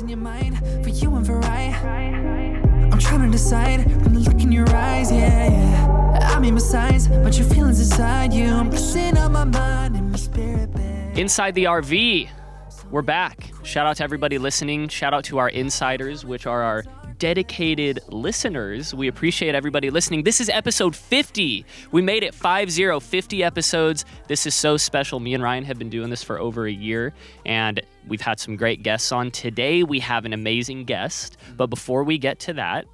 in your mind for you and for right. I'm trying to decide from the look in your eyes, yeah. I mean my signs, but your feelings inside you. I'm pressing on my mind and my spirit. Inside the RV, we're back. Shout out to everybody listening. Shout out to our insiders, which are our dedicated listeners. We appreciate everybody listening. This is episode 50. We made it 50, 50 episodes. This is so special. Me and Ryan have been doing this for over a year, and we've had some great guests on. Today, we have an amazing guest. But before we get to that,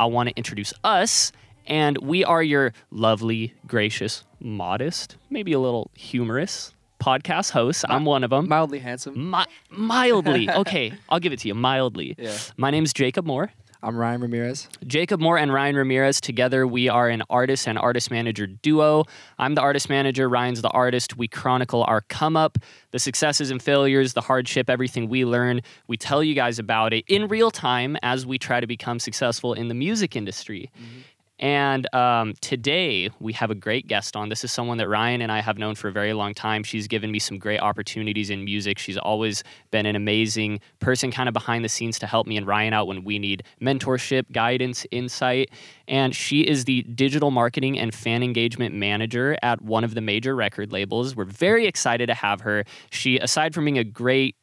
I want to introduce us, and we are your lovely, gracious, modest, maybe a little humorous podcast hosts. I'm one of them. Mildly handsome. Mildly. Okay, I'll give it to you. Mildly. Yeah. My name's Jacob Moore. I'm Ryan Ramirez. Jacob Moore and Ryan Ramirez. Together, we are an artist and artist manager duo. I'm the artist manager. Ryan's the artist. We chronicle our come up, the successes and failures, the hardship, everything we learn. We tell you guys about it in real time as we try to become successful in the music industry. Mm-hmm. And today, we have a great guest on. This is someone that Ryan and I have known for a very long time. She's given me some great opportunities in music. She's always been an amazing person kind of behind the scenes to help me and Ryan out when we need mentorship, guidance, insight. And she is the digital marketing and fan engagement manager at one of the major record labels. We're very excited to have her. She, aside from being a great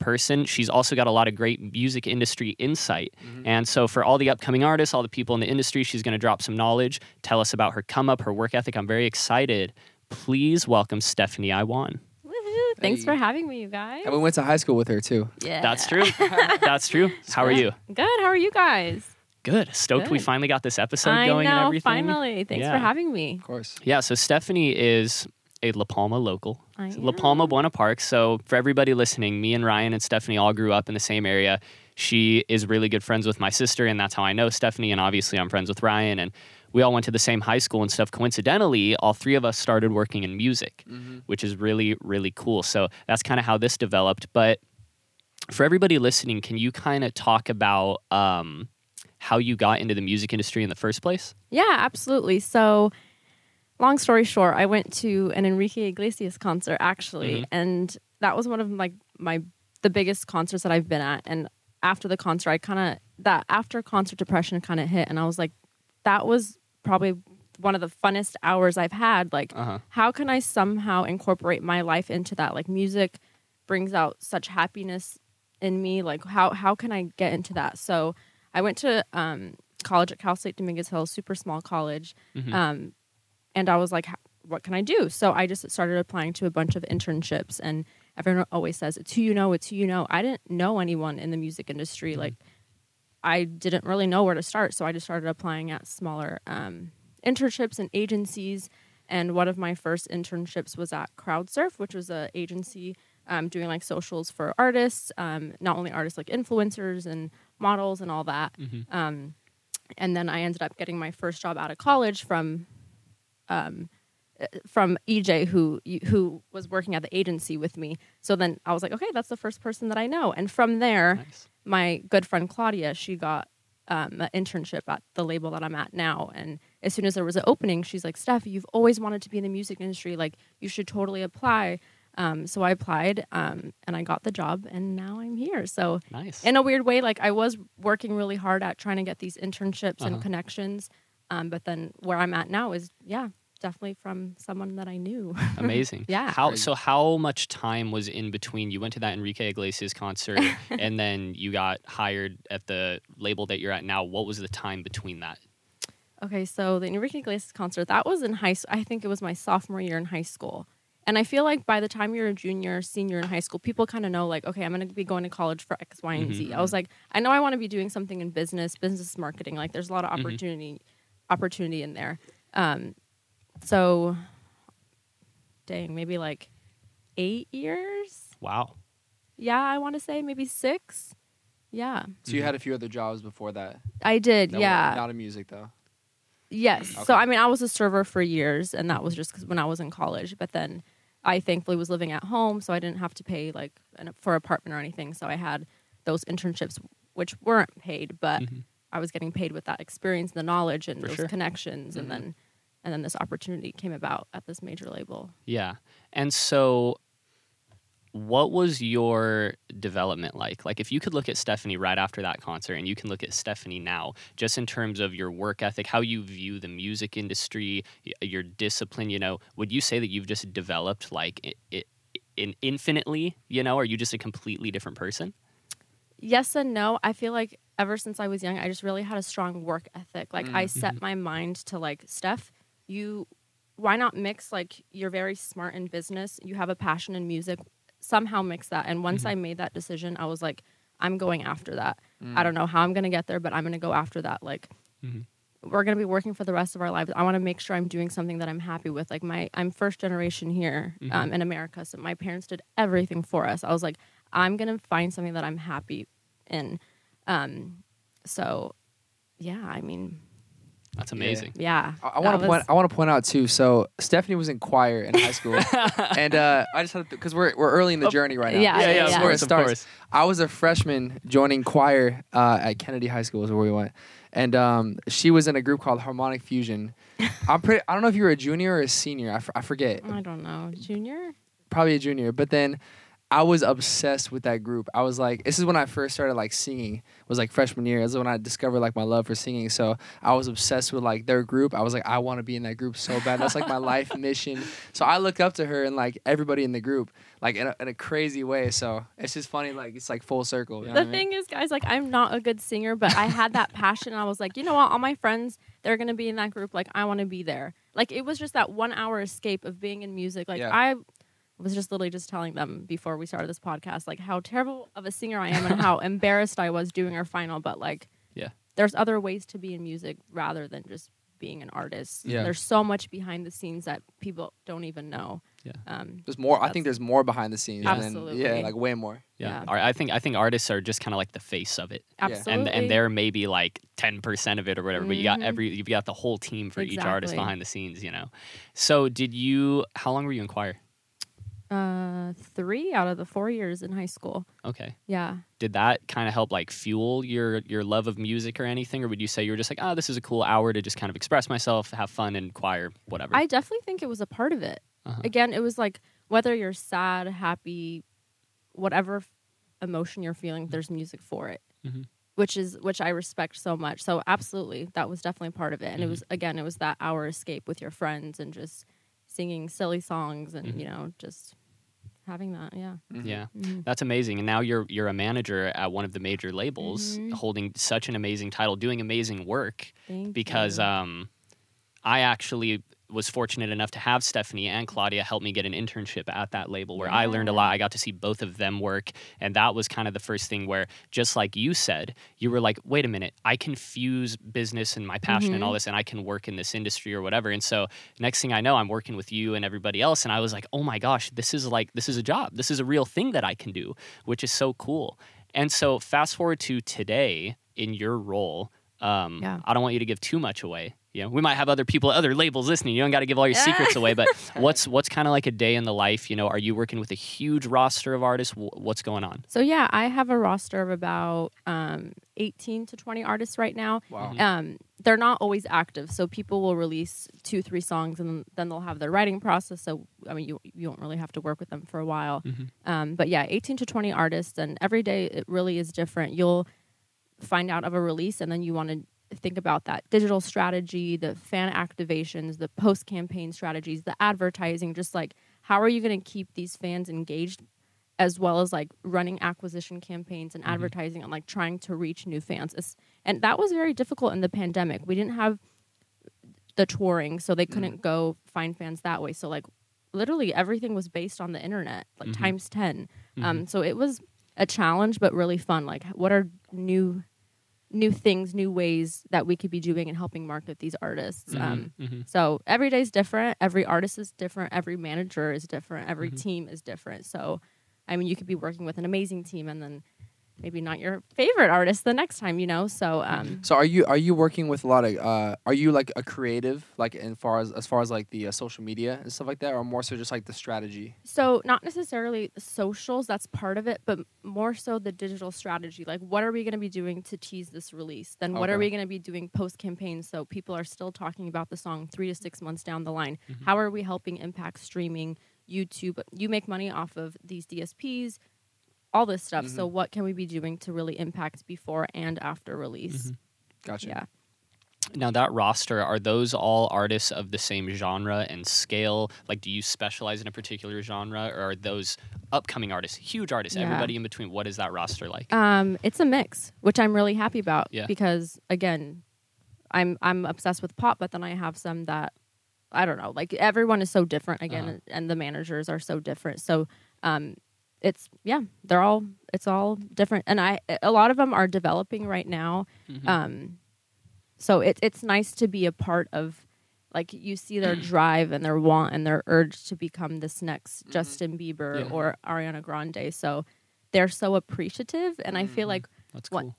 person, she's also got a lot of great music industry insight. Mm-hmm. And so for all the upcoming artists, all the people in the industry, she's going to drop some knowledge, tell us about her come up, her work ethic. I'm very excited. Please welcome Stephanie Iwan. Woohoo! Thanks for having me, you guys. And we went to high school with her too. Yeah. That's true. That's true. How are you? Good. How are you guys? Good. Stoked we finally got this episode going and everything. Finally. Thanks for having me. Of course. Yeah, so Stephanie is a La Palma local. La Palma, Buena Park. So for everybody listening, me and Ryan and Stephanie all grew up in the same area. She is really good friends with my sister, and that's how I know Stephanie, and obviously I'm friends with Ryan, and we all went to the same high school and stuff. Coincidentally, all three of us started working in music, which is really, really cool. So that's kind of how this developed. But for everybody listening, can you kind of talk about how you got into the music industry in the first place? Yeah, absolutely. So long story short, I went to an Enrique Iglesias concert, actually, and that was one of the biggest concerts that I've been at. And after the concert, I after concert depression kind of hit, and I was like, that was probably one of the funnest hours I've had. Like, how can I somehow incorporate my life into that? Like, music brings out such happiness in me. Like, how can I get into that? So I went to college at Cal State Dominguez Hills, super small college. And I was like, what can I do? So I just started applying to a bunch of internships. And everyone always says, it's who you know, it's who you know. I didn't know anyone in the music industry. Like, I didn't really know where to start. So I just started applying at smaller internships and agencies. And one of my first internships was at CrowdSurf, which was an agency doing, like, socials for artists. Not only artists, like influencers and models and all that. And then I ended up getting my first job out of college from EJ, who was working at the agency with me. So then I was like, okay, that's the first person that I know. And from there, my good friend Claudia, she got an internship at the label that I'm at now. And as soon as there was an opening, she's like, Steph, you've always wanted to be in the music industry. Like, you should totally apply. So I applied and I got the job, and now I'm here. So in a weird way, like, I was working really hard at trying to get these internships and connections. But then where I'm at now is, definitely from someone that I knew. Amazing. How much time was in between? You went to that Enrique Iglesias concert and then you got hired at the label that you're at now. What was the time between that? Okay, so the Enrique Iglesias concert, that was in high school. I think it was my sophomore year in high school. And I feel like by the time you're a junior, senior in high school, people kind of know, like, okay, I'm going to be going to college for X, Y, and Z. I was like, I know I want to be doing something in business marketing. Like, there's a lot of opportunity in there. So, maybe like 8 years. Wow. Yeah, I want to say maybe 6. Yeah. So you had a few other jobs before that? I did, Not in music, though? Yes. Okay. So, I was a server for years, and that was just 'cause when I was in college. But then I thankfully was living at home, so I didn't have to pay for an apartment or anything. So I had those internships, which weren't paid, but I was getting paid with that experience, the knowledge, and connections, and then this opportunity came about at this major label. Yeah. And so what was your development like? Like, if you could look at Stephanie right after that concert and you can look at Stephanie now, just in terms of your work ethic, how you view the music industry, your discipline, you know, would you say that you've just developed like infinitely, you know, are you just a completely different person? Yes and no. I feel like ever since I was young, I just really had a strong work ethic. Like, I set my mind to like, Steph, why not mix, like, you're very smart in business, you have a passion in music, somehow mix that. And once I made that decision, I was like, I'm going after that. I don't know how I'm going to get there, but I'm going to go after that. Like, we're going to be working for the rest of our lives. I want to make sure I'm doing something that I'm happy with. Like, I'm first generation here in America, so my parents did everything for us. I was like, I'm going to find something that I'm happy in. So, yeah, I mean... That's amazing. Yeah. I want to point out too. So Stephanie was in choir in high school, and I just had to, because we're early in the journey right now. Yeah. Of course. I was a freshman joining choir at Kennedy High School is where we went, and she was in a group called Harmonic Fusion. I don't know if you were a junior or a senior. I forget. I don't know. Junior? Probably a junior. But then I was obsessed with that group. I was like, this is when I first started like singing, was like freshman year. This is when I discovered like my love for singing. So I was obsessed with like their group. I was like, I want to be in that group so bad. That's like my life mission. So I look up to her and like everybody in the group, like in a crazy way. So it's just funny. Like, it's like full circle. You know what I mean? Is, guys, like, I'm not a good singer, but I had that passion. And I was like, you know what? All my friends, they're going to be in that group. Like, I want to be there. Like, it was just that 1 hour escape of being in music. Like, I was just literally just telling them before we started this podcast, like, how terrible of a singer I am and how embarrassed I was doing our final. But like, there's other ways to be in music rather than just being an artist. Yeah. There's so much behind the scenes that people don't even know. Yeah. There's more. I think there's more behind the scenes. Absolutely. Than, like, way more. Yeah. I think artists are just kind of like the face of it. Absolutely. And they're maybe like 10% of it or whatever. But you've got the whole team for each artist behind the scenes. You know. So how long were you in choir? 3 out of the 4 years in high school. Okay. Yeah. Did that kind of help like fuel your love of music or anything? Or would you say you were just like, oh, this is a cool hour to just kind of express myself, have fun in choir, whatever? I definitely think it was a part of it. Again, it was like, whether you're sad, happy, whatever emotion you're feeling, there's music for it, which I respect so much. So absolutely, that was definitely part of it. And it was that hour escape with your friends and just singing silly songs and, you know, just having that, That's amazing. And now you're a manager at one of the major labels, holding such an amazing title, doing amazing work. Thank you. I actually was fortunate enough to have Stephanie and Claudia help me get an internship at that label where I learned a lot. I got to see both of them work. And that was kind of the first thing where, just like you said, you were like, wait a minute, I can fuse business and my passion and all this, and I can work in this industry or whatever. And so next thing I know, I'm working with you and everybody else. And I was like, oh my gosh, this is a job. This is a real thing that I can do, which is so cool. And so fast forward to today in your role, I don't want you to give too much away. You know, we might have other people at other labels listening. You don't got to give all your secrets away, but what's kind of like a day in the life? You know, are you working with a huge roster of artists? What's going on? So, yeah, I have a roster of about 18 to 20 artists right now. Wow. They're not always active. So people will release 2-3 songs and then they'll have their writing process. So, I mean, you don't really have to work with them for a while. But, yeah, 18 to 20 artists. And every day it really is different. You'll find out of a release and then you want to think about that digital strategy, the fan activations, the post-campaign strategies, the advertising, just like, how are you going to keep these fans engaged, as well as like running acquisition campaigns and advertising and like trying to reach new fans. And that was very difficult in the pandemic. We didn't have the touring, so they couldn't go find fans that way. So like literally everything was based on the internet, like times 10. So it was a challenge, but really fun. Like, what are new things, new ways that we could be doing and helping market these artists. So every day is different. Every artist is different. Every manager is different. Every team is different. So, I mean, you could be working with an amazing team and then maybe not your favorite artist the next time, you know? So, so are you working with a lot of, are you like a creative, like as far as like the social media and stuff like that, or more so just like the strategy? So not necessarily socials, that's part of it, but more so the digital strategy. Like, what are we going to be doing to tease this release? Then what are we going to be doing post campaign? So people are still talking about the song 3 to 6 months down the line. How are we helping impact streaming, YouTube. You make money off of these DSPs, all this stuff. Mm-hmm. So what can we be doing to really impact before and after release? Mm-hmm. Gotcha. Yeah. Now, that roster, are those all artists of the same genre and scale? Like, do you specialize in a particular genre, or are those upcoming artists, huge artists, everybody in between? What is that roster like? It's a mix, which I'm really happy about because, again, I'm obsessed with pop, but then I have some that, I don't know, like, everyone is so different, again, and the managers are so different. So it's all different. And a lot of them are developing right now. Mm-hmm. So it's nice to be a part of, like, you see their drive and their want and their urge to become this next Justin Bieber or Ariana Grande. So they're so appreciative. And I feel like that's cool.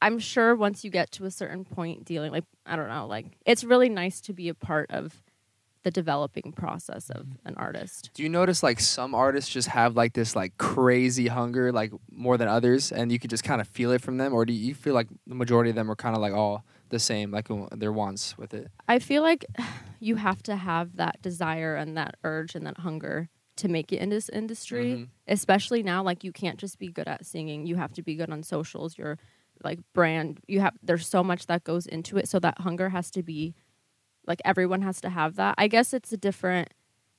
I'm sure once you get to a certain point dealing, like, I don't know, like, it's really nice to be a part of the developing process of an artist. Do you notice, like, some artists just have, like, this, like, crazy hunger, like, more than others, and you could just kind of feel it from them? Or do you feel like the majority of them are kind of, like, all the same, like, their wants with it? I feel like you have to have that desire and that urge and that hunger to make it in this industry, especially now. Like, you can't just be good at singing. You have to be good on socials, your, like, brand. There's so much that goes into it, so that hunger has to be, like, everyone has to have that. I guess it's a different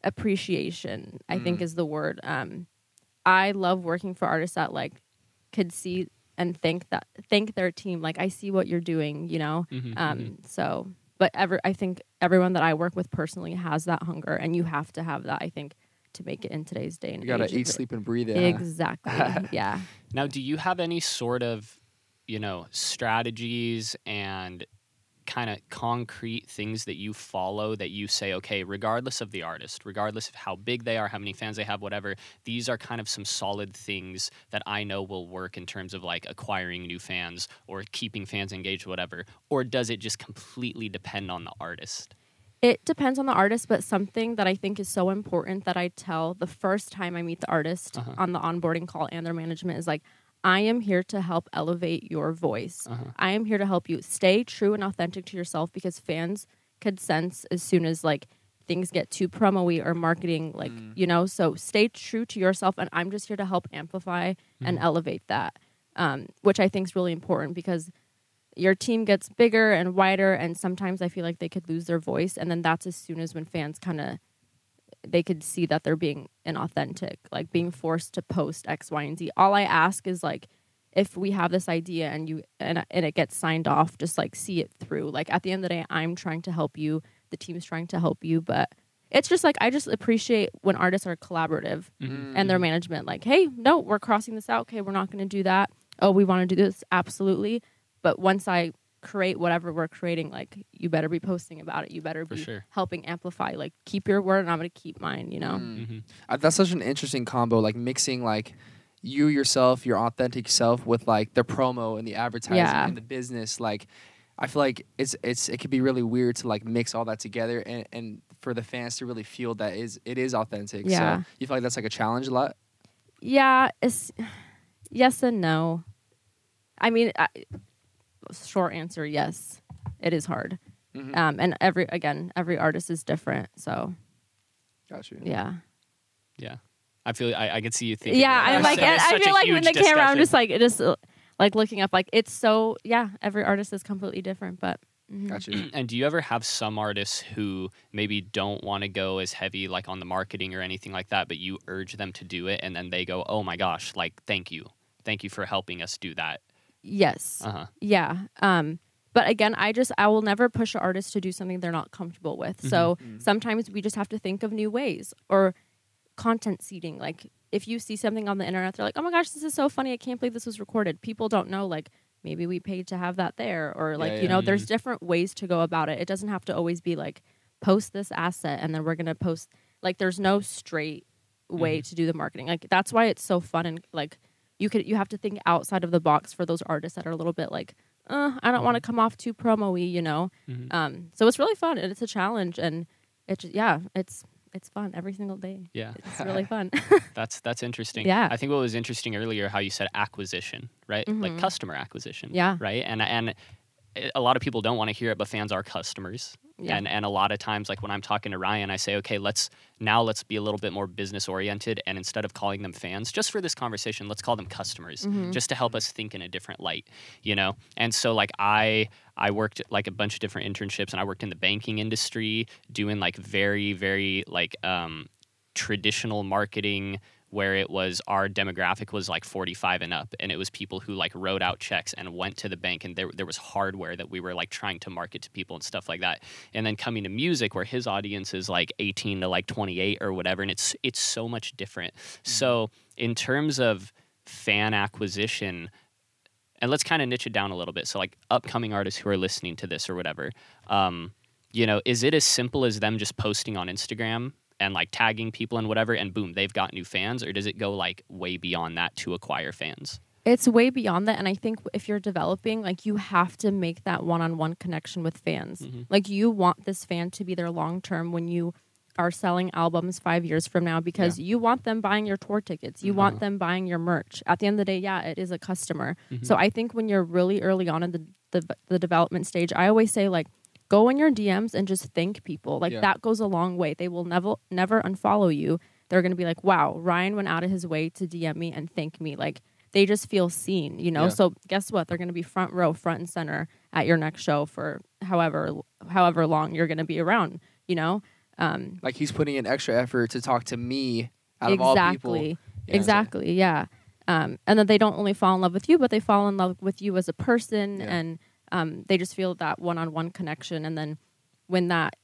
appreciation, I think, is the word. I love working for artists that, like, could see and thank their team. Like, I see what you're doing, you know? So, but I think everyone that I work with personally has that hunger, and you have to have that, I think, to make it in today's day and age. You gotta eat, sleep, and breathe it. Exactly, yeah. Now, do you have any sort of, you know, strategies and kind of concrete things that you follow that you say, okay, regardless of the artist, regardless of how big they are, how many fans they have, whatever, these are kind of some solid things that I know will work in terms of, like, acquiring new fans or keeping fans engaged, whatever? Or does it just completely depend on the artist? It depends on the artist, but something that I think is so important that I tell the first time I meet the artist on the onboarding call and their management is, like, I am here to help elevate your voice. I am here to help you stay true and authentic to yourself, because fans could sense as soon as, like, things get too promo-y or marketing, like, you know, so stay true to yourself, and I'm just here to help amplify and elevate that, which I think is really important, because your team gets bigger and wider, and sometimes I feel like they could lose their voice, and then that's as soon as when fans kind of, they could see that they're being inauthentic, like being forced to post X, Y, and Z. All I ask is, like, if we have this idea and it gets signed off, just, like, see it through. Like, at the end of the day, I'm trying to help you. The team's trying to help you. But it's just, like, I just appreciate when artists are collaborative and their management. Like, hey, no, we're crossing this out. Okay, we're not going to do that. Oh, we want to do this. Absolutely. But once I create whatever we're creating, like, you better be posting about it, you better be helping amplify, like, keep your word and I'm gonna keep mine, you know? That's such an interesting combo, like, mixing, like, you yourself, your authentic self, with, like, the promo and the advertising and the business. Like, I feel like it could be really weird to, like, mix all that together and for the fans to really feel that it is authentic. So you feel like that's, like, a challenge a lot? It's yes and no. I mean, short answer, yes, it is hard. And every artist is different, so. Gotcha. Yeah. I could see you thinking. Yeah, I'm like, I feel like in the camera, I'm just like, looking up, like, it's so, yeah, every artist is completely different, but. Gotcha. And do you ever have some artists who maybe don't want to go as heavy, like, on the marketing or anything like that, but you urge them to do it, and then they go, oh my gosh, like, thank you for helping us do that? Yes. But again, I will never push an artist to do something they're not comfortable with. So sometimes we just have to think of new ways, or content seeding. Like, if you see something on the internet, they're like, oh my gosh, this is so funny, I can't believe this was recorded. People don't know, like, maybe we paid to have that there, or, like, you know, there's different ways to go about it. It doesn't have to always be, like, post this asset and then we're going to post. Like, there's no straight way to do the marketing. Like, that's why it's so fun, and, like, you have to think outside of the box for those artists that are a little bit like, I don't want to come off too promo-y, you know? So it's really fun, and it's a challenge, and it's fun every single day. Yeah. It's really fun. That's interesting. Yeah. I think what was interesting earlier, how you said acquisition, right? Like, customer acquisition. Yeah. Right? And a lot of people don't want to hear it, but fans are customers. Yeah. And a lot of times, like when I'm talking to Ryan, I say, okay, let's be a little bit more business oriented. And instead of calling them fans, just for this conversation, let's call them customers, mm-hmm. just to help us think in a different light, you know? And so like I worked like a bunch of different internships, and I worked in the banking industry doing like very, very like traditional marketing, where it was our demographic was like 45 and up, and it was people who like wrote out checks and went to the bank, and there was hardware that we were like trying to market to people and stuff like that. And then coming to music, where his audience is like 18 to like 28 or whatever, and it's so much different. Mm-hmm. So in terms of fan acquisition, and let's kind of niche it down a little bit. So like upcoming artists who are listening to this or whatever, you know, is it as simple as them just posting on Instagram and like tagging people and whatever, and boom, they've got new fans? Or does it go like way beyond that to acquire fans? It's way beyond that. And I think if you're developing, like you have to make that one-on-one connection with fans. Mm-hmm. Like you want this fan to be there long-term when you are selling albums 5 years from now, because you want them buying your tour tickets. You want them buying your merch. At the end of the day, yeah, it is a customer. Mm-hmm. So I think when you're really early on in the development stage, I always say like, go in your DMs and just thank people. Like that goes a long way. They will never unfollow you. They're going to be like, wow, Ryan went out of his way to DM me and thank me. Like they just feel seen, you know? Yeah. So guess what? They're going to be front row, front and center at your next show for however long you're going to be around, you know? Like he's putting in extra effort to talk to me out of all people. Exactly. Yeah. And then they don't only fall in love with you, but they fall in love with you as a person and they just feel that one-on-one connection. And then when that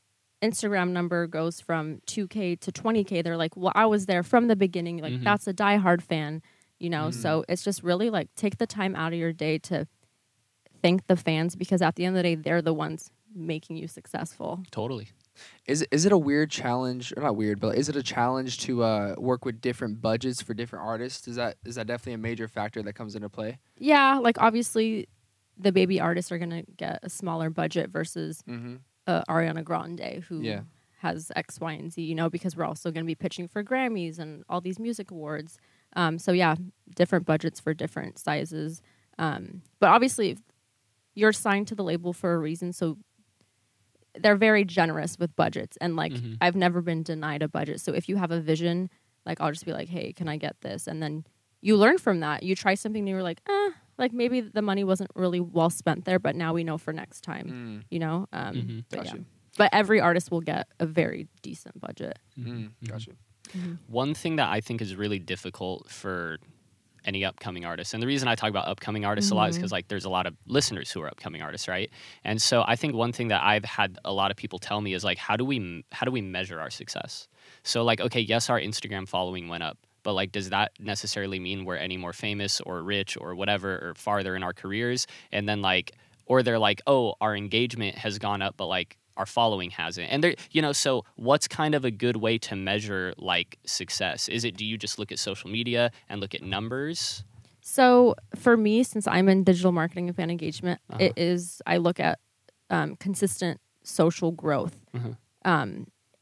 Instagram number goes from 2K to 20K, they're like, well, I was there from the beginning. Like, that's a diehard fan, you know? Mm-hmm. So it's just really like take the time out of your day to thank the fans, because at the end of the day, they're the ones making you successful. Totally. Is it a weird challenge, or not weird, but is it a challenge to work with different budgets for different artists? Is that definitely a major factor that comes into play? Yeah, like obviously the baby artists are going to get a smaller budget versus Ariana Grande, who has X, Y, and Z, you know, because we're also going to be pitching for Grammys and all these music awards. So, yeah, different budgets for different sizes. But obviously, you're signed to the label for a reason, so they're very generous with budgets. And, like, I've never been denied a budget. So if you have a vision, like, I'll just be like, hey, can I get this? And then you learn from that. You try something new, you're like, like maybe the money wasn't really well spent there, but now we know for next time, you know? But, gotcha. Yeah. But every artist will get a very decent budget. Gotcha. One thing that I think is really difficult for any upcoming artist, and the reason I talk about upcoming artists a lot is because like there's a lot of listeners who are upcoming artists, right? And so I think one thing that I've had a lot of people tell me is like, how do we measure our success? So like, okay, yes, our Instagram following went up, but like, does that necessarily mean we're any more famous or rich or whatever, or farther in our careers? And then like, or they're like, oh, our engagement has gone up, but like our following hasn't. And they're, you know, so what's kind of a good way to measure like success? Do you just look at social media and look at numbers? So for me, since I'm in digital marketing and fan engagement, I look at consistent social growth.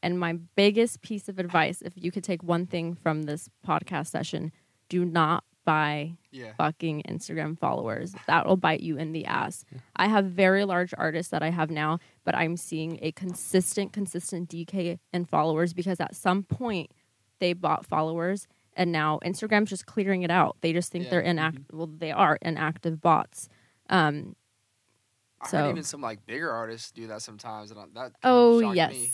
And my biggest piece of advice, if you could take one thing from this podcast session, do not buy fucking Instagram followers. That will bite you in the ass. Yeah. I have very large artists that I have now, but I'm seeing a consistent decay in followers, because at some point they bought followers and now Instagram's just clearing it out. They just think they're inactive. Well, they are inactive bots. I heard even some like bigger artists do that sometimes, and that shocked me.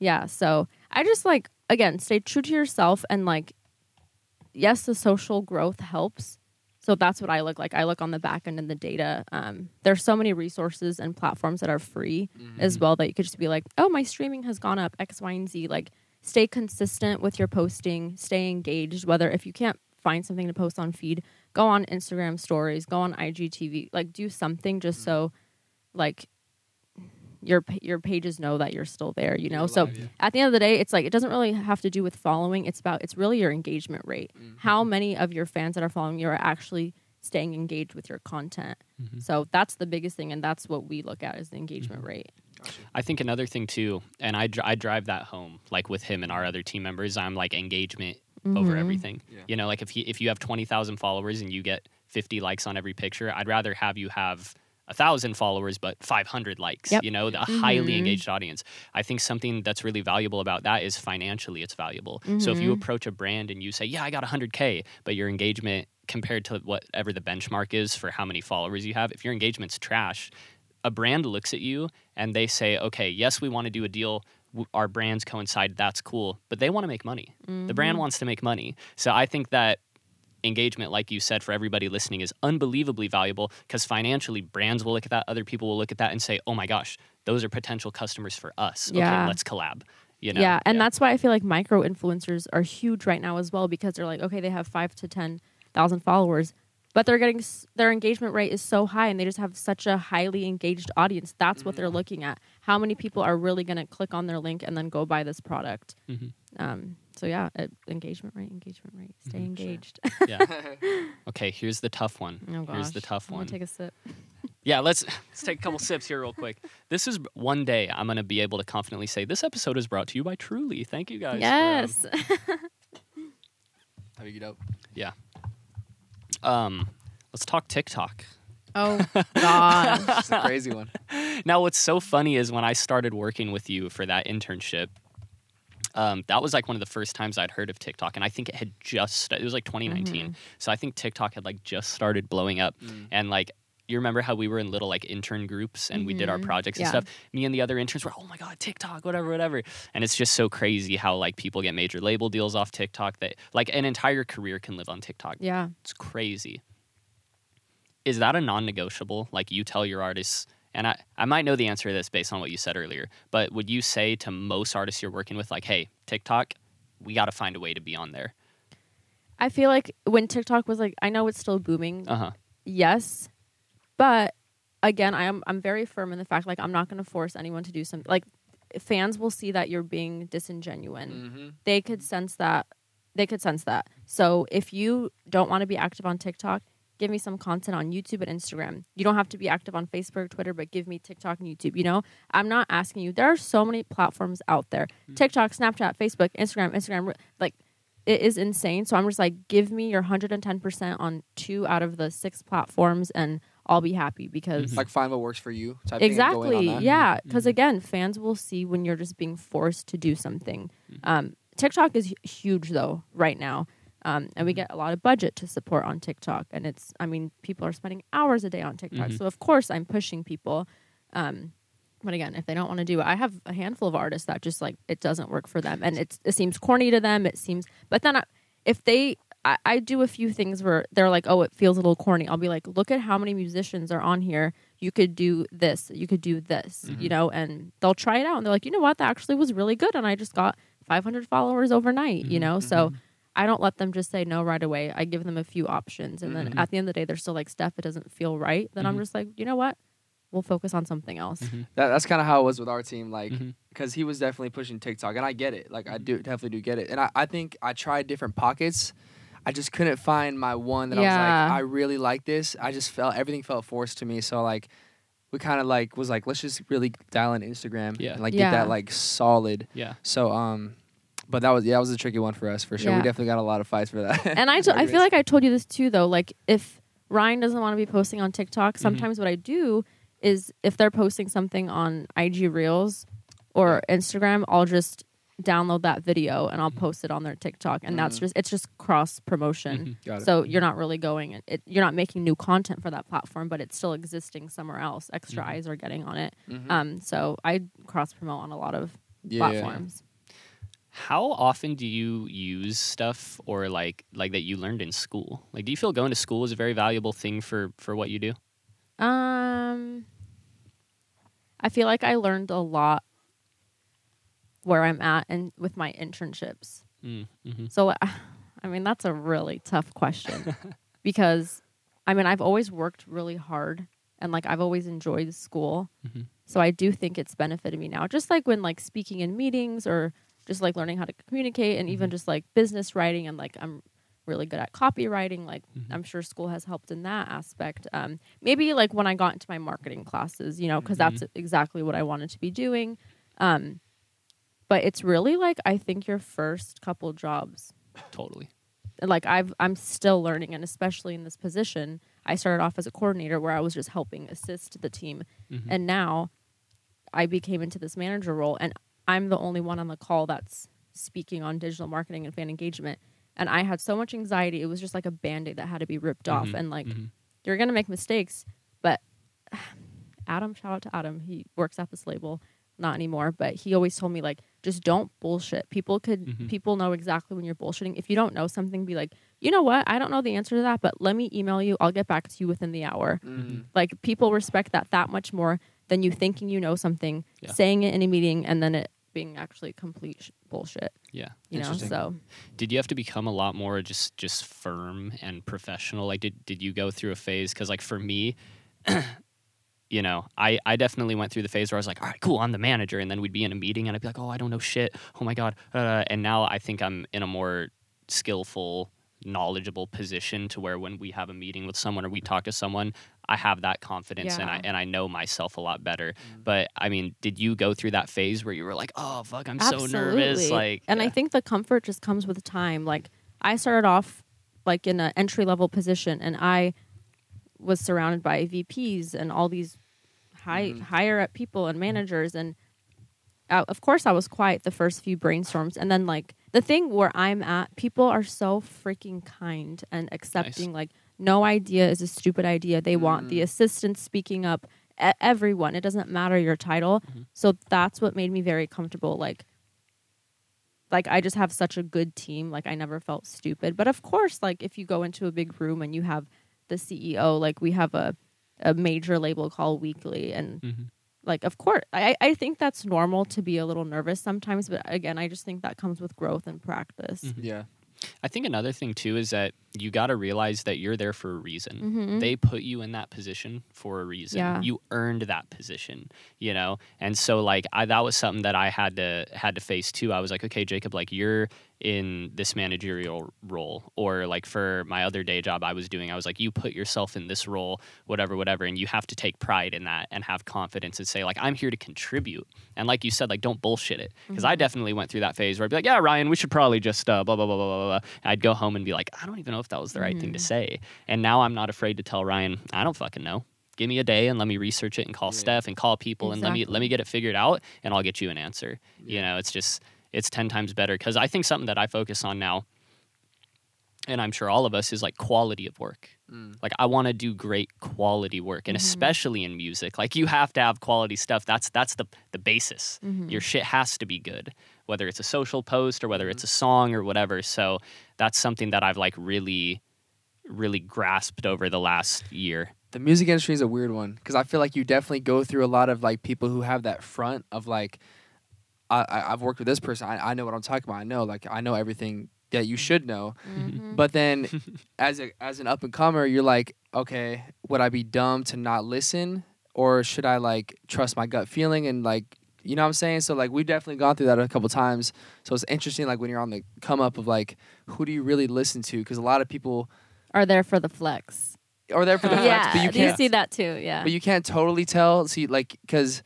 Yeah. So I just like, again, stay true to yourself, and like, yes, the social growth helps. So that's what I look like. I look on the back end and the data. There's so many resources and platforms that are free as well, that you could just be like, oh, my streaming has gone up X, Y, and Z. Like, stay consistent with your posting, stay engaged. Whether if you can't find something to post on feed, go on Instagram stories, go on IGTV, like do something just so like your pages know that you're still there, you know? So at the end of the day, it's like, it doesn't really have to do with following. It's really your engagement rate. How many of your fans that are following you are actually staying engaged with your content. So that's the biggest thing. And that's what we look at is the engagement rate. I think another thing too, and I drive that home, like with him and our other team members, I'm like engagement over everything. You know, like if you have 20,000 followers and you get 50 likes on every picture, I'd rather have you have 1,000 followers but 500 likes, yep. you know, the mm-hmm. highly engaged audience. I think something that's really valuable about that is financially it's valuable. Mm-hmm. So if you approach a brand and you say, yeah, I got 100K, but your engagement compared to whatever the benchmark is for how many followers you have, if your engagement's trash, a brand looks at you and they say, okay, yes, we want to do a deal. Our brands coincide. That's cool. But they want to make money. Mm-hmm. The brand wants to make money. So I think that engagement, like you said, for everybody listening is unbelievably valuable because financially brands will look at that. Other people will look at that and say, oh my gosh, those are potential customers for us. Yeah. Okay, let's collab. You know? Yeah. And yeah. that's why I feel like micro influencers are huge right now as well, because they're like, okay, they have 5 to 10,000 followers, but they're getting their engagement rate is so high and they just have such a highly engaged audience. That's mm-hmm. what they're looking at. How many people are really going to click on their link and then go buy this product? Mm-hmm. So yeah, engagement rate, stay mm-hmm. engaged. Sure. Yeah. Okay. Here's the tough one. Oh gosh. Here's the tough one. I'm gonna take a sip. Yeah. Let's take a couple sips here real quick. This is one day I'm going to be able to confidently say this episode is brought to you by Truly. Thank you guys. Yes. Have you get out? Yeah. Let's talk TikTok. Oh gosh. It's a crazy one. Now what's so funny is when I started working with you for that internship, that was like one of the first times I'd heard of TikTok, and I think it was like 2019. Mm-hmm. So I think TikTok had like just started blowing up, and like you remember how we were in little like intern groups and we did our projects and stuff. Me and the other interns were, oh my God, TikTok, whatever. And it's just so crazy how like people get major label deals off TikTok, that like an entire career can live on TikTok. Yeah. It's crazy. Is that a non-negotiable? Like you tell your artists, and I might know the answer to this based on what you said earlier, but would you say to most artists you're working with, like, hey, TikTok, we got to find a way to be on there? I feel like when TikTok was like, I know it's still booming. Uh-huh. Yes. But again, I'm very firm in the fact, like, I'm not going to force anyone to do something. Like, fans will see that you're being disingenuine. Mm-hmm. They could sense that. So if you don't want to be active on TikTok, give me some content on YouTube and Instagram. You don't have to be active on Facebook or Twitter, but give me TikTok and YouTube. You know, I'm not asking you. There are so many platforms out there. Mm-hmm. TikTok, Snapchat, Facebook, Instagram. Like, it is insane. So I'm just like, give me your 110% on 2 out of the 6 platforms and I'll be happy, because like find what works for you. Exactly. Yeah. Because again, fans will see when you're just being forced to do something. TikTok is huge though right now. And we get a lot of budget to support on TikTok, and it's, I mean, people are spending hours a day on TikTok. So of course I'm pushing people. But again, if they don't want to do it, I have a handful of artists that just like, it doesn't work for them, and it seems corny to them. But then I do a few things where they're like, oh, it feels a little corny. I'll be like, look at how many musicians are on here. You could do this. You could do this, you know, and they'll try it out. And they're like, you know what? That actually was really good. And I just got 500 followers overnight, you know? So I don't let them just say no right away. I give them a few options. And then at the end of the day, they're still like, Steph, it doesn't feel right. Then I'm just like, you know what? We'll focus on something else. That's kind of how it was with our team. Like, because he was definitely pushing TikTok, and I get it. Like, I definitely do get it. And I think I tried different pockets. I just couldn't find my one that I was like, I really like this. I just felt everything felt forced to me. So like, we kind of like was like, let's just really dial in Instagram and like get that like solid. Yeah. So but that was a tricky one for us for sure. Yeah. We definitely got a lot of fights for that. And I feel like I told you this too though. Like if Ryan doesn't want to be posting on TikTok, sometimes what I do is if they're posting something on IG Reels or Instagram, I'll just download that video and I'll post it on their TikTok, and that's just, it's just cross promotion. So you're not really going, you're not making new content for that platform, but it's still existing somewhere else. Extra eyes are getting on it. So I cross promote on a lot of platforms. How often do you use stuff or like that you learned in school? Like, do you feel going to school is a very valuable thing for what you do? I feel like I learned a lot where I'm at and with my internships. So, I mean, that's a really tough question because, I mean, I've always worked really hard and, like, I've always enjoyed school. So I do think it's benefited me now. Just, like, when, like, speaking in meetings or just, like, learning how to communicate and even just, like, business writing and, like, I'm really good at copywriting. Like, I'm sure school has helped in that aspect. Maybe, like, when I got into my marketing classes, you know, because that's exactly what I wanted to be doing. But it's really like, I think your first couple jobs. Totally. like I'm still learning, and especially in this position, I started off as a coordinator where I was just helping assist the team, mm-hmm. and now I became into this manager role, and I'm the only one on the call that's speaking on digital marketing and fan engagement, and I had so much anxiety. It was just like a Band-Aid that had to be ripped mm-hmm. off, and like mm-hmm. you're gonna make mistakes, but Adam, shout out to Adam, he works at this label, not anymore, but he always told me, like, just don't bullshit. People know exactly when you're bullshitting. If you don't know something, be like, you know what? I don't know the answer to that, but let me email you. I'll get back to you within the hour. Mm-hmm. Like, people respect that much more than you thinking you know something, yeah. saying it in a meeting, and then it being actually complete bullshit. Yeah. You know, so. Did you have to become a lot more just firm and professional? Like, did you go through a phase? Because, like, for me... You know, I definitely went through the phase where I was like, all right, cool, I'm the manager. And then we'd be in a meeting and I'd be like, oh, I don't know shit. Oh, my God. And now I think I'm in a more skillful, knowledgeable position to where when we have a meeting with someone or we talk to someone, I have that confidence yeah. and I know myself a lot better. Mm-hmm. But, I mean, did you go through that phase where you were like, oh, fuck, I'm Absolutely. So nervous? Like, and yeah. I think the comfort just comes with time. Like, I started off, like, in an entry-level position, and I was surrounded by VPs and all these higher up people and managers, and of course I was quiet the first few brainstorms, and then like the thing where I'm at, people are so freaking kind and accepting. Nice. Like, no idea is a stupid idea. They want the assistants speaking up, everyone, it doesn't matter your title. Mm-hmm. So that's what made me very comfortable. Like I just have such a good team. Like, I never felt stupid. But of course, like, if you go into a big room and you have the CEO, like, we have a major label call weekly, and mm-hmm. like, of course I think that's normal to be a little nervous sometimes, but again, I just think that comes with growth and practice. Mm-hmm. Yeah, I think another thing too is that you got to realize that you're there for a reason. Mm-hmm. They put you in that position for a reason. Yeah. You earned that position, you know. And so, like, that was something that I had to face too. I was like, okay, Jacob, like, you're in this managerial role, or like for my other day job I was like, you put yourself in this role, whatever, and you have to take pride in that and have confidence and say, like, I'm here to contribute. And like you said, like, don't bullshit it, because mm-hmm. I definitely went through that phase where I'd be like, yeah, Ryan, we should probably just blah blah blah blah blah. I'd go home and be like, I don't even know if that was the right thing to say. And now I'm not afraid to tell Ryan, I don't fucking know. Give me a day and let me research it and call Steph and call people and let me get it figured out, and I'll get you an answer. Yeah. You know, it's 10 times better, because I think something that I focus on now, and I'm sure all of us, is like quality of work. Mm. Like, I want to do great quality work, and especially in music, like, you have to have quality stuff. That's the basis. Mm-hmm. Your shit has to be good, whether it's a social post or whether it's a song or whatever. So that's something that I've like really, really grasped over the last year. The music industry is a weird one, because I feel like you definitely go through a lot of like people who have that front of like, I've worked with this person. I know what I'm talking about. I know everything that you should know. Mm-hmm. But then as an up and comer, you're like, okay, would I be dumb to not listen, or should I like trust my gut feeling? And like, you know what I'm saying? So like, we've definitely gone through that a couple times. So it's interesting, like, when you're on the come up of like, who do you really listen to? Because a lot of people are there for the flex. Yeah, but you see that too. Yeah. But you can't totally tell. See, like, because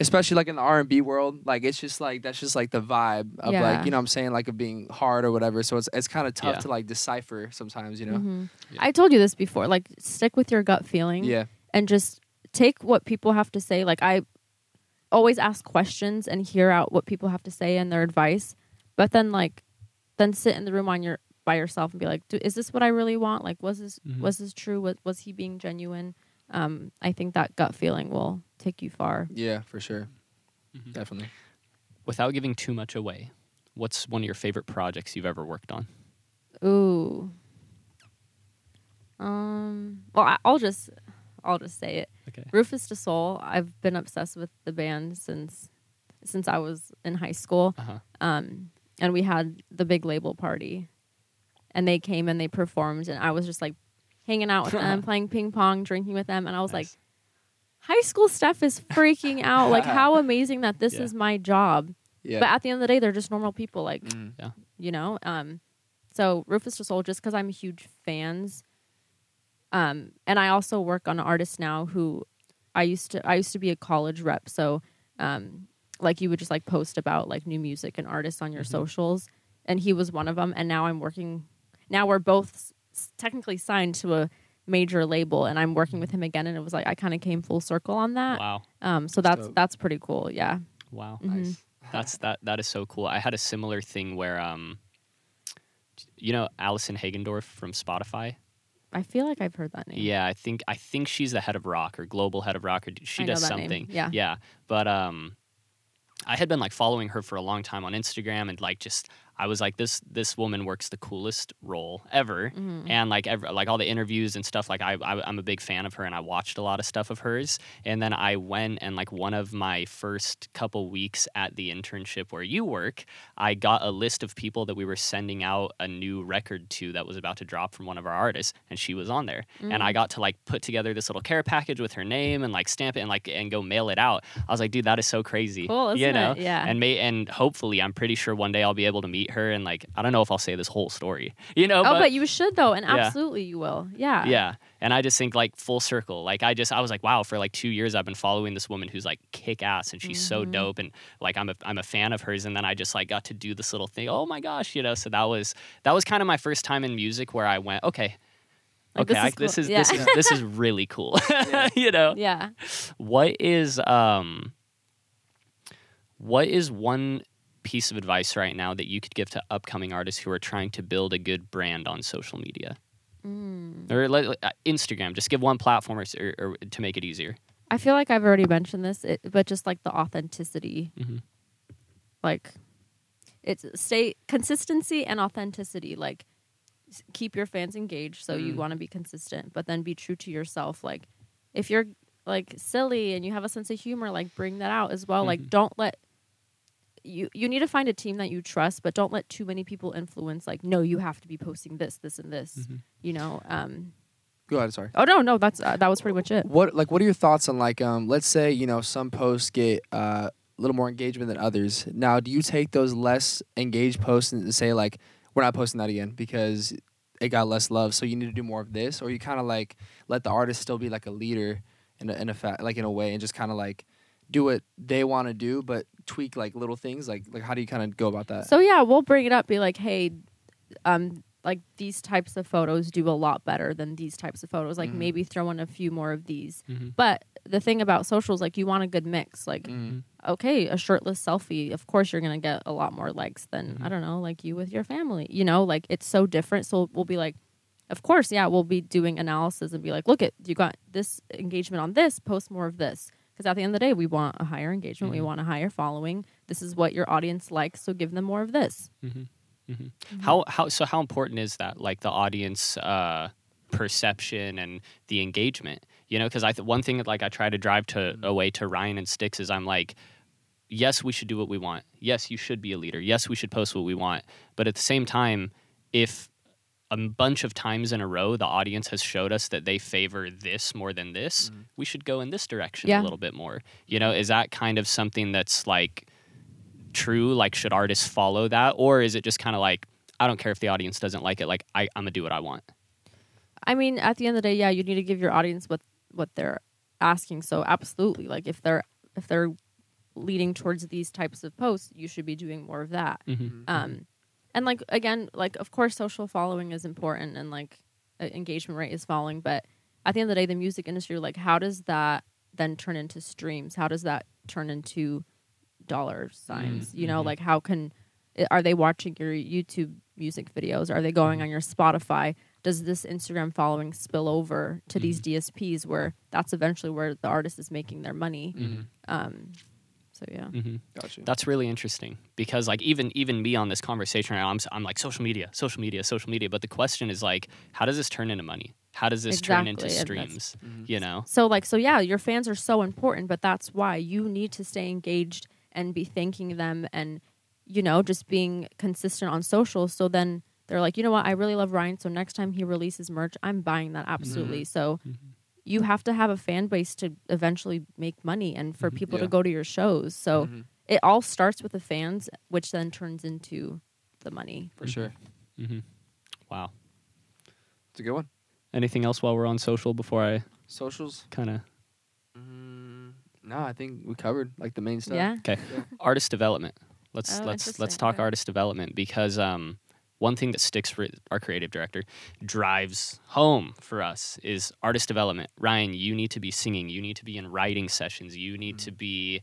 especially like in the R&B world, like, it's just like, that's just like the vibe of like, you know what I'm saying, like, of being hard or whatever. So it's kind of tough to like decipher sometimes, you know? Mm-hmm. Yeah. I told you this before, like, stick with your gut feeling and just take what people have to say. Like, I always ask questions and hear out what people have to say and their advice, but then like, sit in the room by yourself and be like, is this what I really want? Like, was this true? Was he being genuine? I think that gut feeling will take you far. Yeah, for sure. Mm-hmm. Definitely. Without giving too much away, what's one of your favorite projects you've ever worked on? Ooh. Well, I'll just say it. Okay. Rüfüs Du Sol. I've been obsessed with the band since I was in high school. Uh-huh. And we had the big label party, and they came and they performed, and I was just like hanging out with them, playing ping pong, drinking with them. And I was like, high school Steph is freaking out. Like, how amazing that this is my job. Yeah. But at the end of the day, they're just normal people. Like, you know? So Rüfüs Du Sol, just because I'm huge fans. And I also work on artists now who I used to be a college rep. So like, you would just like post about like new music and artists on your socials. And he was one of them. And now I'm working now we're both technically signed to a major label, and I'm working with him again. And it was like I kind of came full circle on that. Wow. So that's pretty cool. Yeah. Wow. Mm-hmm. Nice. That is so cool. I had a similar thing where you know Allison Hagendorf from Spotify? I feel like I've heard that name. Yeah, I think she's the head of rock or global head of rock, or she does something. Name. Yeah. Yeah. But I had been like following her for a long time on Instagram, and like just I was like this woman works the coolest role ever. Mm-hmm. And like all the interviews and stuff, like I'm a big fan of her, and I watched a lot of stuff of hers. And then I went and like one of my first couple weeks at the internship where you work, I got a list of people that we were sending out a new record to that was about to drop from one of our artists, and she was on there. Mm-hmm. And I got to like put together this little care package with her name and like stamp it and like and go mail it out. I was like, dude, that is so crazy. Cool, isn't it? Yeah. And hopefully I'm pretty sure one day I'll be able to meet her, and like I don't know if I'll say this whole story, you know, but you should though, and absolutely you will. Yeah And I just think like full circle, like I was like, wow, for like 2 years I've been following this woman who's like kick ass, and she's so dope, and like I'm a fan of hers, and then I just like got to do this little thing, oh my gosh, you know. So that was kind of my first time in music where I went, this is really cool. You know. Yeah. What is one piece of advice right now that you could give to upcoming artists who are trying to build a good brand on social media or Instagram? Just give one platform or to make it easier. I feel like I've already mentioned this, but just like the authenticity, like it's stay consistency and authenticity. Like keep your fans engaged. So you want to be consistent, but then be true to yourself. Like if you're like silly and you have a sense of humor, like bring that out as well. Like don't let You need to find a team that you trust, but don't let too many people influence, like, no, you have to be posting this and this, you know. Go ahead, sorry. Oh, no, that's that was pretty much it. What are your thoughts on, like, let's say, you know, some posts get a little more engagement than others. Now, do you take those less engaged posts and say, like, we're not posting that again because it got less love, so you need to do more of this? Or you kind of, like, let the artist still be, like, a leader in a way, and just kind of, like, do what they want to do, but tweak like little things. Like how do you kind of go about that? So yeah, we'll bring it up, be like, hey, like these types of photos do a lot better than these types of photos. Like maybe throw in a few more of these. But the thing about socials, like you want a good mix. Like okay, a shirtless selfie, of course you're gonna get a lot more likes than I don't know, like you with your family. You know, like it's so different. So we'll be like, of course, yeah, we'll be doing analysis and be like, look, you got this engagement on this, post more of this. Because at the end of the day, we want a higher engagement. We want a higher following. This is what your audience likes, so give them more of this. How important is that, like the audience perception and the engagement? You know, because one thing that like I try to drive away to Ryan and Sticks is I'm like, yes, we should do what we want. Yes, you should be a leader. Yes, we should post what we want. But at the same time, if a bunch of times in a row the audience has showed us that they favor this more than this, we should go in this direction a little bit more. You know, is that kind of something that's like true? Like should artists follow that? Or is it just kind of like, I don't care if the audience doesn't like it, like I'm gonna do what I want? I mean, at the end of the day, yeah, you need to give your audience what they're asking. So absolutely, like if they're leading towards these types of posts, you should be doing more of that. And, like, again, like, of course, social following is important and, like, engagement rate is falling. But at the end of the day, the music industry, like, how does that then turn into streams? How does that turn into dollar signs? You know, like, are they watching your YouTube music videos? Are they going on your Spotify? Does this Instagram following spill over to these DSPs where that's eventually where the artist is making their money? So yeah, gotcha. That's really interesting because like even me on this conversation right now, I'm like social media. But the question is like, how does this turn into money? How does this turn into streams? You know. So yeah, your fans are so important, but that's why you need to stay engaged and be thanking them, and you know, just being consistent on social. So then they're like, you know what, I really love Ryan, so next time he releases merch, I'm buying that absolutely. So. You have to have a fan base to eventually make money and for people to go to your shows. So it all starts with the fans, which then turns into the money. For sure. Wow. It's a good one. Anything else while we're on social before I... Socials? Kind of... No, I think we covered like the main stuff. Yeah. Okay. Artist development. Let's talk artist development because... one thing that sticks for our creative director, drives home for us, is artist development. Ryan, you need to be singing. You need to be in writing sessions. You need to be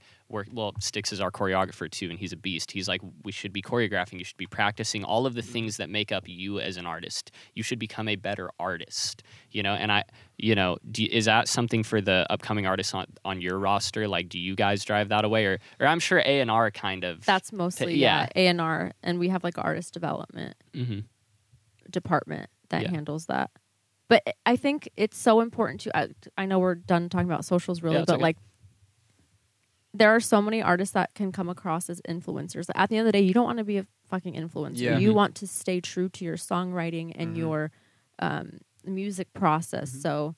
well, Sticks is our choreographer too, and he's a beast. He's like, we should be choreographing. You should be practicing all of the things that make up you as an artist. You should become a better artist, you know? And I, you know, is that something for the upcoming artists on your roster? Like, do you guys drive that away? Or I'm sure A&R kind of. That's mostly, yeah. A&R. And we have like artist development department that handles that. But I think it's so important to, I know we're done talking about socials really, but okay. Like, there are so many artists that can come across as influencers. At the end of the day, you don't want to be a fucking influencer. Yeah. You want to stay true to your songwriting and your music process. So,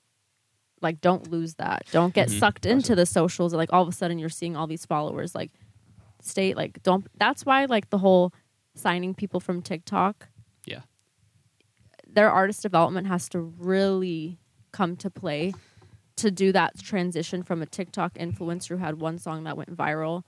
like, don't lose that. Don't get sucked into the socials. Like, all of a sudden, you're seeing all these followers. Like, stay, like, don't. That's why, like, the whole signing people from TikTok. Yeah. Their artist development has to really come to play to do that transition from a TikTok influencer who had one song that went viral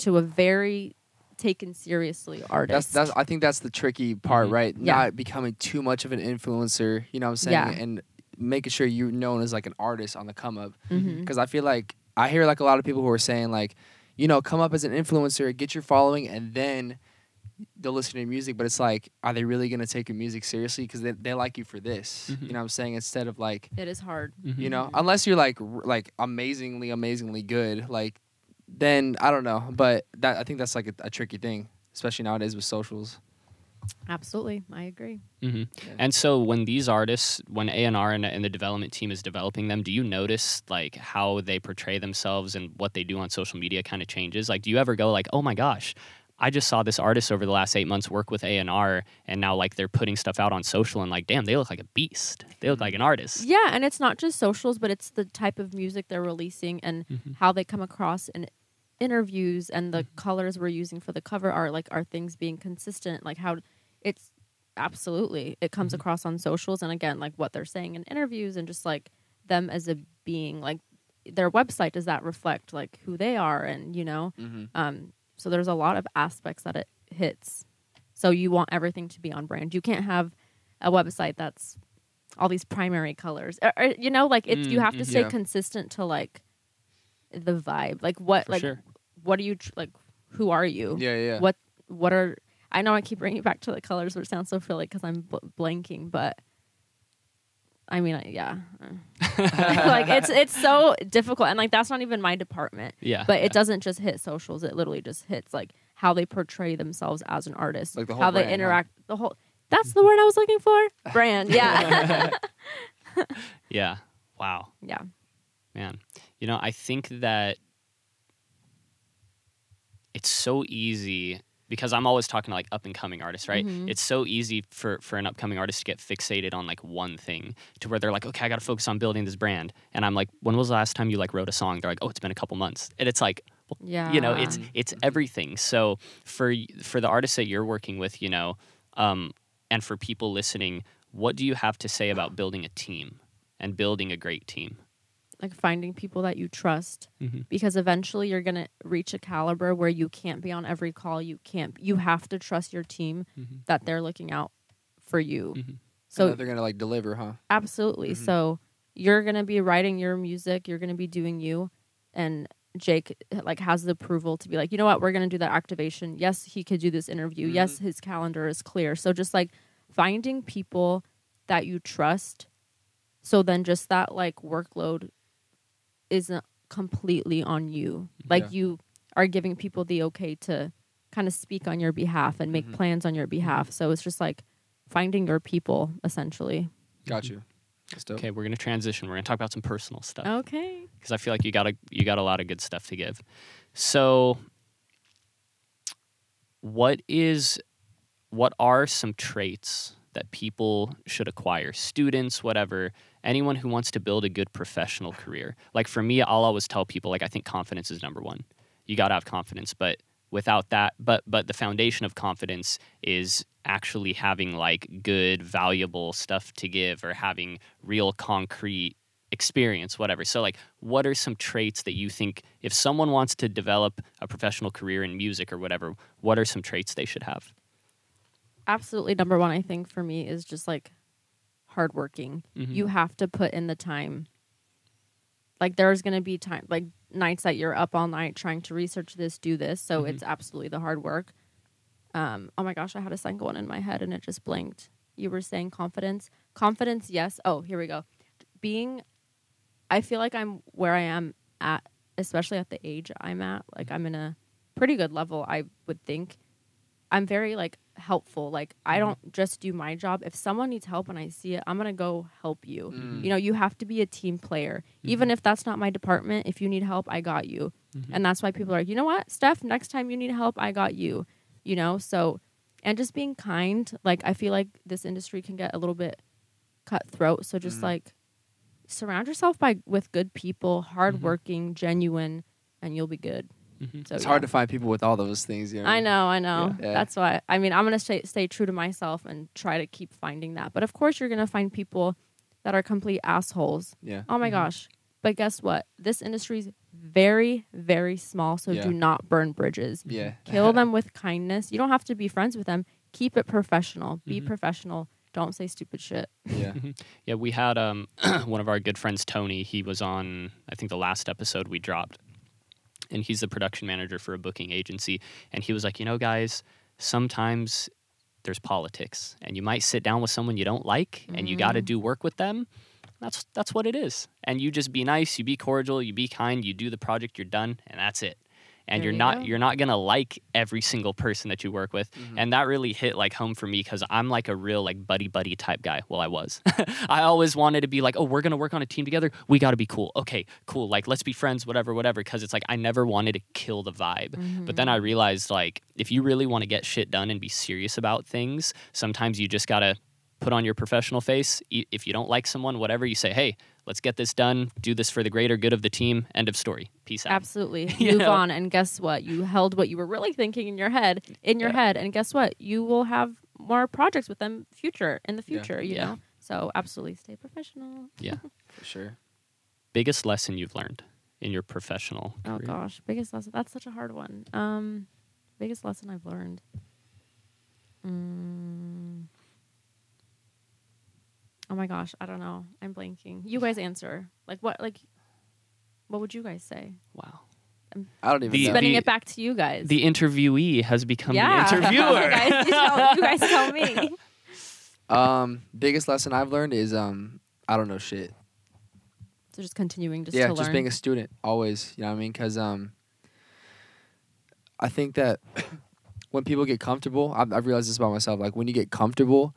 to a very taken seriously artist. That's I think that's the tricky part, right? Yeah. Not becoming too much of an influencer, you know what I'm saying? Yeah. And making sure you're known as like an artist on the come up. Because I feel like I hear like a lot of people who are saying like, you know, come up as an influencer, get your following, and then they'll listen to your music. But it's like, are they really going to take your music seriously? Because they like you for this. You know what I'm saying? Instead of like... It is hard. You know? Unless you're like amazingly good. Like, then, I don't know. But that I think that's like a tricky thing, especially nowadays with socials. Absolutely. I agree. Yeah. And so when these artists, when A&R and the development team is developing them, do you notice like how they portray themselves and what they do on social media kind of changes? Like, do you ever go like, oh my gosh, I just saw this artist over the last 8 months work with A&R, and now like they're putting stuff out on social and like, damn, they look like a beast. They look like an artist. Yeah, and it's not just socials, but it's the type of music they're releasing and how they come across in interviews and the colors we're using for the cover art. Like, are things being consistent? Like, how it's absolutely, it comes across on socials. And again, like what they're saying in interviews and just like them as a being, like their website, does that reflect like who they are? And, you know, so there's a lot of aspects that it hits. So you want everything to be on brand. You can't have a website that's all these primary colors. Or, you know, like it's you have to stay consistent to like the vibe. Like what? For like sure. What are you like? Who are you? Yeah, yeah. What are? I know I keep bringing it back to the colors, which sounds so silly because I'm blanking, but. I mean, yeah, like it's so difficult, and like that's not even my department. Yeah, but it doesn't just hit socials; it literally just hits like how they portray themselves as an artist, like the whole how brand, they interact. Huh? The whole that's the word I was looking for. Brand, yeah, yeah. Wow. Yeah, man. You know, I think that it's so easy. Because I'm always talking to like up and coming artists, right? It's so easy for an upcoming artist to get fixated on like one thing to where they're like, okay, I got to focus on building this brand. And I'm like, when was the last time you like wrote a song? They're like, oh, it's been a couple months. And it's like, well, you know, it's everything. So for the artists that you're working with, you know, and for people listening, what do you have to say about building a team and building a great team? Like finding people that you trust, because eventually you're going to reach a caliber where you can't be on every call. You have to trust your team that they're looking out for you. So and that they're going to like deliver, huh? Absolutely. So you're going to be writing your music. You're going to be doing you. And Jake like has the approval to be like, you know what? We're going to do that activation. Yes, he could do this interview. Yes, his calendar is clear. So just like finding people that you trust. So then just that like workload isn't completely on you. Like you are giving people the okay to kind of speak on your behalf and make plans on your behalf. So it's just like finding your people essentially. Got you. Okay, we're going to transition. We're going to talk about some personal stuff. Okay. Because I feel like you got a lot of good stuff to give. So what are some traits that people should acquire, students, whatever, anyone who wants to build a good professional career? Like for me, I'll always tell people, like, I think confidence is number one. You got to have confidence, but without that, but the foundation of confidence is actually having like good, valuable stuff to give or having real concrete experience, whatever. So like, what are some traits that you think if someone wants to develop a professional career in music or whatever, what are some traits they should have? absolutely number one, I think, for me is just like hardworking. Mm-hmm. You have to put in the time. Like there's going to be time, like nights that you're up all night trying to research this, do this. So mm-hmm. it's absolutely the hard work. Oh my gosh, I had a second one in my head and it just blanked. You were saying confidence. Confidence, yes. Oh, here we go. I feel like I'm where I am at, especially at the age I'm at. Like I'm in a pretty good level, I would think. I'm very like helpful. Like I don't just do my job. If someone needs help and I see it, I'm going to go help you. Mm. You know, you have to be a team player. Mm-hmm. Even if that's not my department, if you need help, I got you. Mm-hmm. And that's why people are like, you know what, Steph, next time you need help, I got you. You know, so, and just being kind. Like I feel like this industry can get a little bit cutthroat. So just like surround yourself with good people, hardworking, genuine, and you'll be good. Mm-hmm. So, it's hard to find people with all those things. You know? I know. Yeah. That's why. I mean, I'm going to stay true to myself and try to keep finding that. But of course, you're going to find people that are complete assholes. Yeah. Oh, my gosh. But guess what? This industry's very, very small, so do not burn bridges. Yeah. Kill them with kindness. You don't have to be friends with them. Keep it professional. Mm-hmm. Be professional. Don't say stupid shit. Yeah. Yeah, we had one of our good friends, Tony. He was on, I think, the last episode we dropped. And he's the production manager for a booking agency. And he was like, you know, guys, sometimes there's politics. And you might sit down with someone you don't like, and you got to do work with them. That's what it is. And you just be nice, you be cordial, you be kind, you do the project, you're done, and that's it. And you're not going to like every single person that you work with. Mm-hmm. And that really hit like home for me because I'm like a real like buddy type guy. Well, I was. I always wanted to be like, oh, we're going to work on a team together. We got to be cool. Okay, cool. Like, let's be friends, whatever. Because it's like I never wanted to kill the vibe. Mm-hmm. But then I realized like if you really want to get shit done and be serious about things, sometimes you just got to put on your professional face. If you don't like someone, whatever, you say, hey, let's get this done. Do this for the greater good of the team. End of story. Peace out. Absolutely. Move on. And guess what? You held what you were really thinking in your head. And guess what? You will have more projects with them in the future, you know? So absolutely stay professional. Yeah. For sure. Biggest lesson you've learned in your professional career? Oh, gosh. Biggest lesson. That's such a hard one. Biggest lesson I've learned. Oh my gosh, I don't know. I'm blanking. You guys answer. What would you guys say? Wow. I don't even know. Spinning it back to you guys. The interviewee has become the interviewer. you guys tell me. Biggest lesson I've learned is I don't know shit. So just continuing to learn. Yeah, just being a student always, you know what I mean? Because I think that when people get comfortable, I've realized this about myself, like when you get comfortable,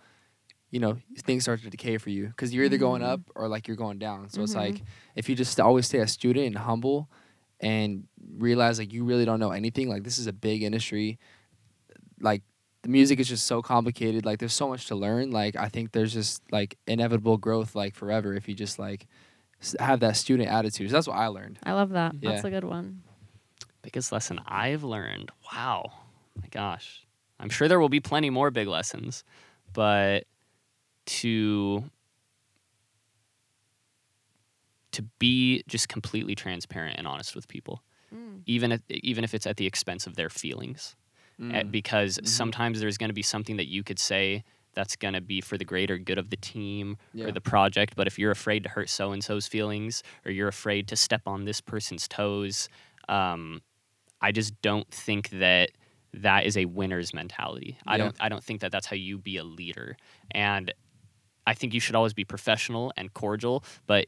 you know, things start to decay for you because you're either going up or like you're going down. So it's like if you just always stay a student and humble and realize like you really don't know anything, like this is a big industry. Like the music is just so complicated. Like there's so much to learn. Like I think there's just like inevitable growth like forever if you just like have that student attitude. So that's what I learned. I love that. Yeah. That's a good one. Biggest lesson I've learned. Wow. My gosh. I'm sure there will be plenty more big lessons, but to be just completely transparent and honest with people, even if it's at the expense of their feelings. Because sometimes there's going to be something that you could say that's going to be for the greater good of the team or the project, but if you're afraid to hurt so-and-so's feelings or you're afraid to step on this person's toes, I just don't think that is a winner's mentality. Yeah. I don't think that that's how you be a leader. And I think you should always be professional and cordial, but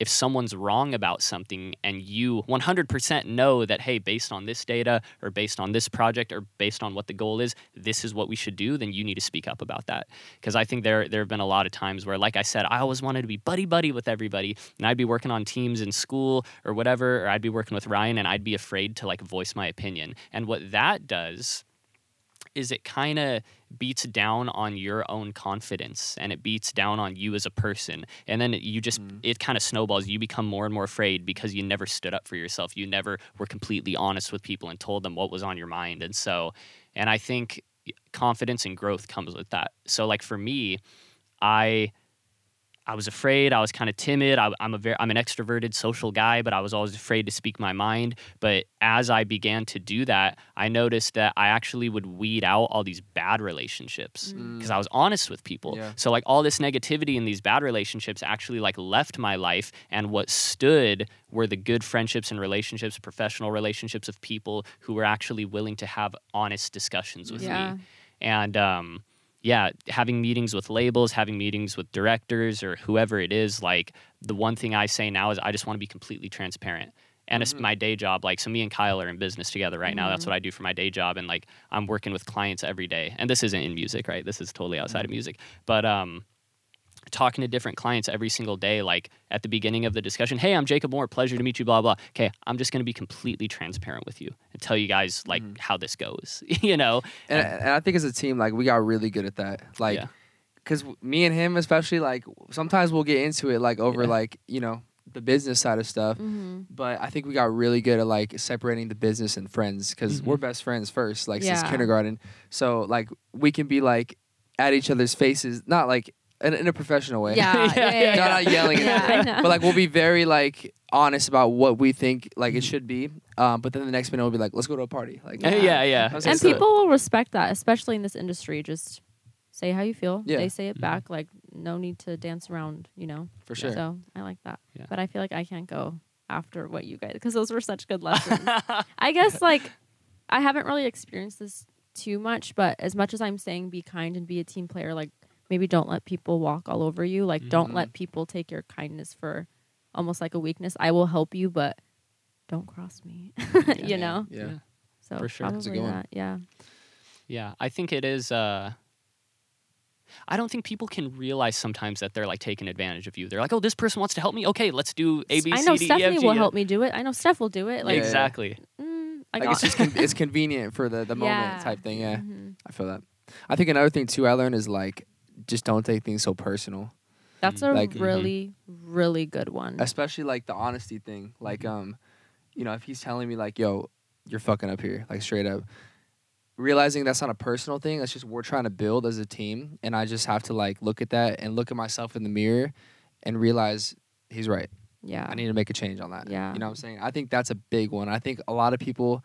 if someone's wrong about something and you 100% know that, hey, based on this data or based on this project or based on what the goal is, this is what we should do, then you need to speak up about that. Because I think there have been a lot of times where, like I said, I always wanted to be buddy-buddy with everybody, and I'd be working on teams in school or whatever, or I'd be working with Ryan, and I'd be afraid to, like, voice my opinion. And what that does is it kind of beats down on your own confidence and it beats down on you as a person. And then it kind of snowballs. You become more and more afraid because you never stood up for yourself. You never were completely honest with people and told them what was on your mind. And so, and I think confidence and growth comes with that. So like for me, I I was afraid. I was kind of timid. I'm an extroverted social guy, but I was always afraid to speak my mind. But as I began to do that, I noticed that I actually would weed out all these bad relationships because I was honest with people. Yeah. So like all this negativity in these bad relationships actually like left my life, and what stood were the good friendships and relationships, professional relationships of people who were actually willing to have honest discussions with me. And yeah, having meetings with labels, having meetings with directors or whoever it is, like the one thing I say now is I just want to be completely transparent. And it's my day job. Like, so me and Kyle are in business together right now. That's what I do for my day job. And like, I'm working with clients every day. And this isn't in music, right? This is totally outside of music. But talking to different clients every single day, like at the beginning of the discussion, hey, I'm Jacob Moore, pleasure to meet you, blah, blah. Okay, I'm just going to be completely transparent with you and tell you guys like how this goes, you know? And I think as a team, like we got really good at that. Like, because me and him especially, like sometimes we'll get into it like over like, you know, the business side of stuff. But I think we got really good at like separating the business and friends because we're best friends first, like since kindergarten. So like we can be like at each other's faces, not like, in a professional way. Not yelling at them. But like we'll be very like honest about what we think like it should be. But then the next minute we'll be like, let's go to a party. Like and people will respect that, especially in this industry. Just say how you feel. They say it back. Like no need to dance around, you know. For sure. So I like that. But I feel like I can't go after what you guys, because those were such good lessons. I guess like I haven't really experienced this too much, but as much as I'm saying be kind and be a team player, like maybe don't let people walk all over you. Like, don't let people take your kindness for almost like a weakness. I will help you, but don't cross me, you know? Yeah. So for sure. Probably that, yeah, I think it is... I don't think people can realize sometimes that they're like taking advantage of you. They're like, oh, this person wants to help me. Okay, let's do A, B, C, D, E, F, G. I know Stephanie will help me do it. I know Steph will do it. Like, exactly. Like it's just it's convenient for the moment type thing, I feel that. I think another thing, too, I learned is like, just don't take things so personal. That's a like, really, really good one. Especially like the honesty thing. Like, you know, if he's telling me like, yo, you're fucking up here, like straight up. Realizing that's not a personal thing. That's just we're trying to build as a team. And I just have to like look at that and look at myself in the mirror and realize he's right. Yeah. I need to make a change on that. Yeah. You know what I'm saying? I think that's a big one. I think a lot of people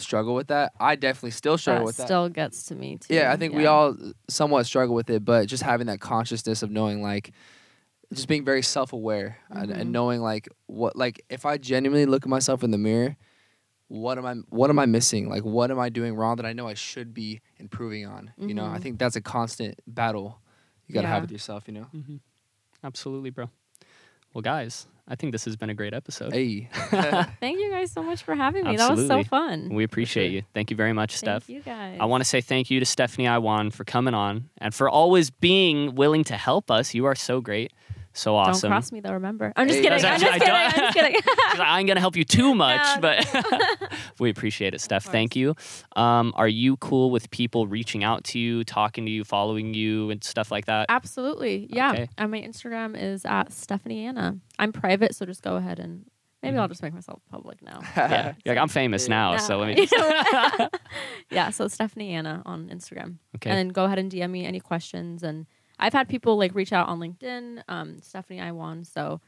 struggle with that. I definitely still struggle with that. Still gets to me too. Yeah, I think we all somewhat struggle with it, but just having that consciousness of knowing like just being very self-aware and knowing like what, like if I genuinely look at myself in the mirror, what am I missing? Like what am I doing wrong that I know I should be improving on? You know, I think that's a constant battle you got to have with yourself, you know? Absolutely, bro. Well, guys, I think this has been a great episode. Hey. Thank you guys so much for having me. Absolutely. That was so fun. We appreciate you. Thank you very much, Steph. Thank you guys. I want to say thank you to Stephanie Iwan for coming on and for always being willing to help us. You are so great. So awesome. Don't cross me though, remember. I'm just kidding. I'm just kidding. I ain't going to help you too much, but we appreciate it, Steph. Thank you. Are you cool with people reaching out to you, talking to you, following you, and stuff like that? Absolutely. Yeah. Okay. And my Instagram is at Stephanie Anna. I'm private, so just go ahead and maybe I'll just make myself public now. You're like, I'm famous now, so let me just... so it's Stephanie Anna on Instagram. Okay. And go ahead and DM me any questions, and I've had people like reach out on LinkedIn, Stephanie Iwan. So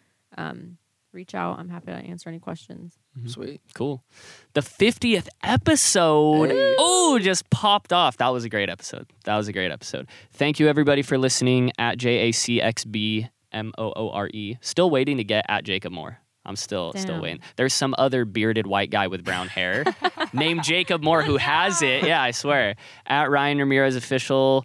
reach out. I'm happy to answer any questions. Sweet. Cool. The 50th episode. Hey. Oh, just popped off. That was a great episode. Thank you, everybody, for listening at JACXBMOORE. Still waiting to get at Jacob Moore. I'm still waiting. There's some other bearded white guy with brown hair named Jacob Moore who has it. Yeah, I swear. At Ryan Ramirez Official.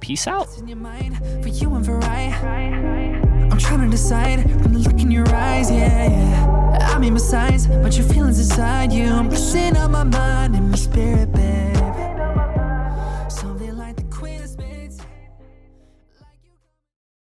Peace out. What's in your mind for you and for I'm trying to decide from the look in your eyes, I mean, besides, but your feelings inside you. I'm pressing on my mind and my spirit.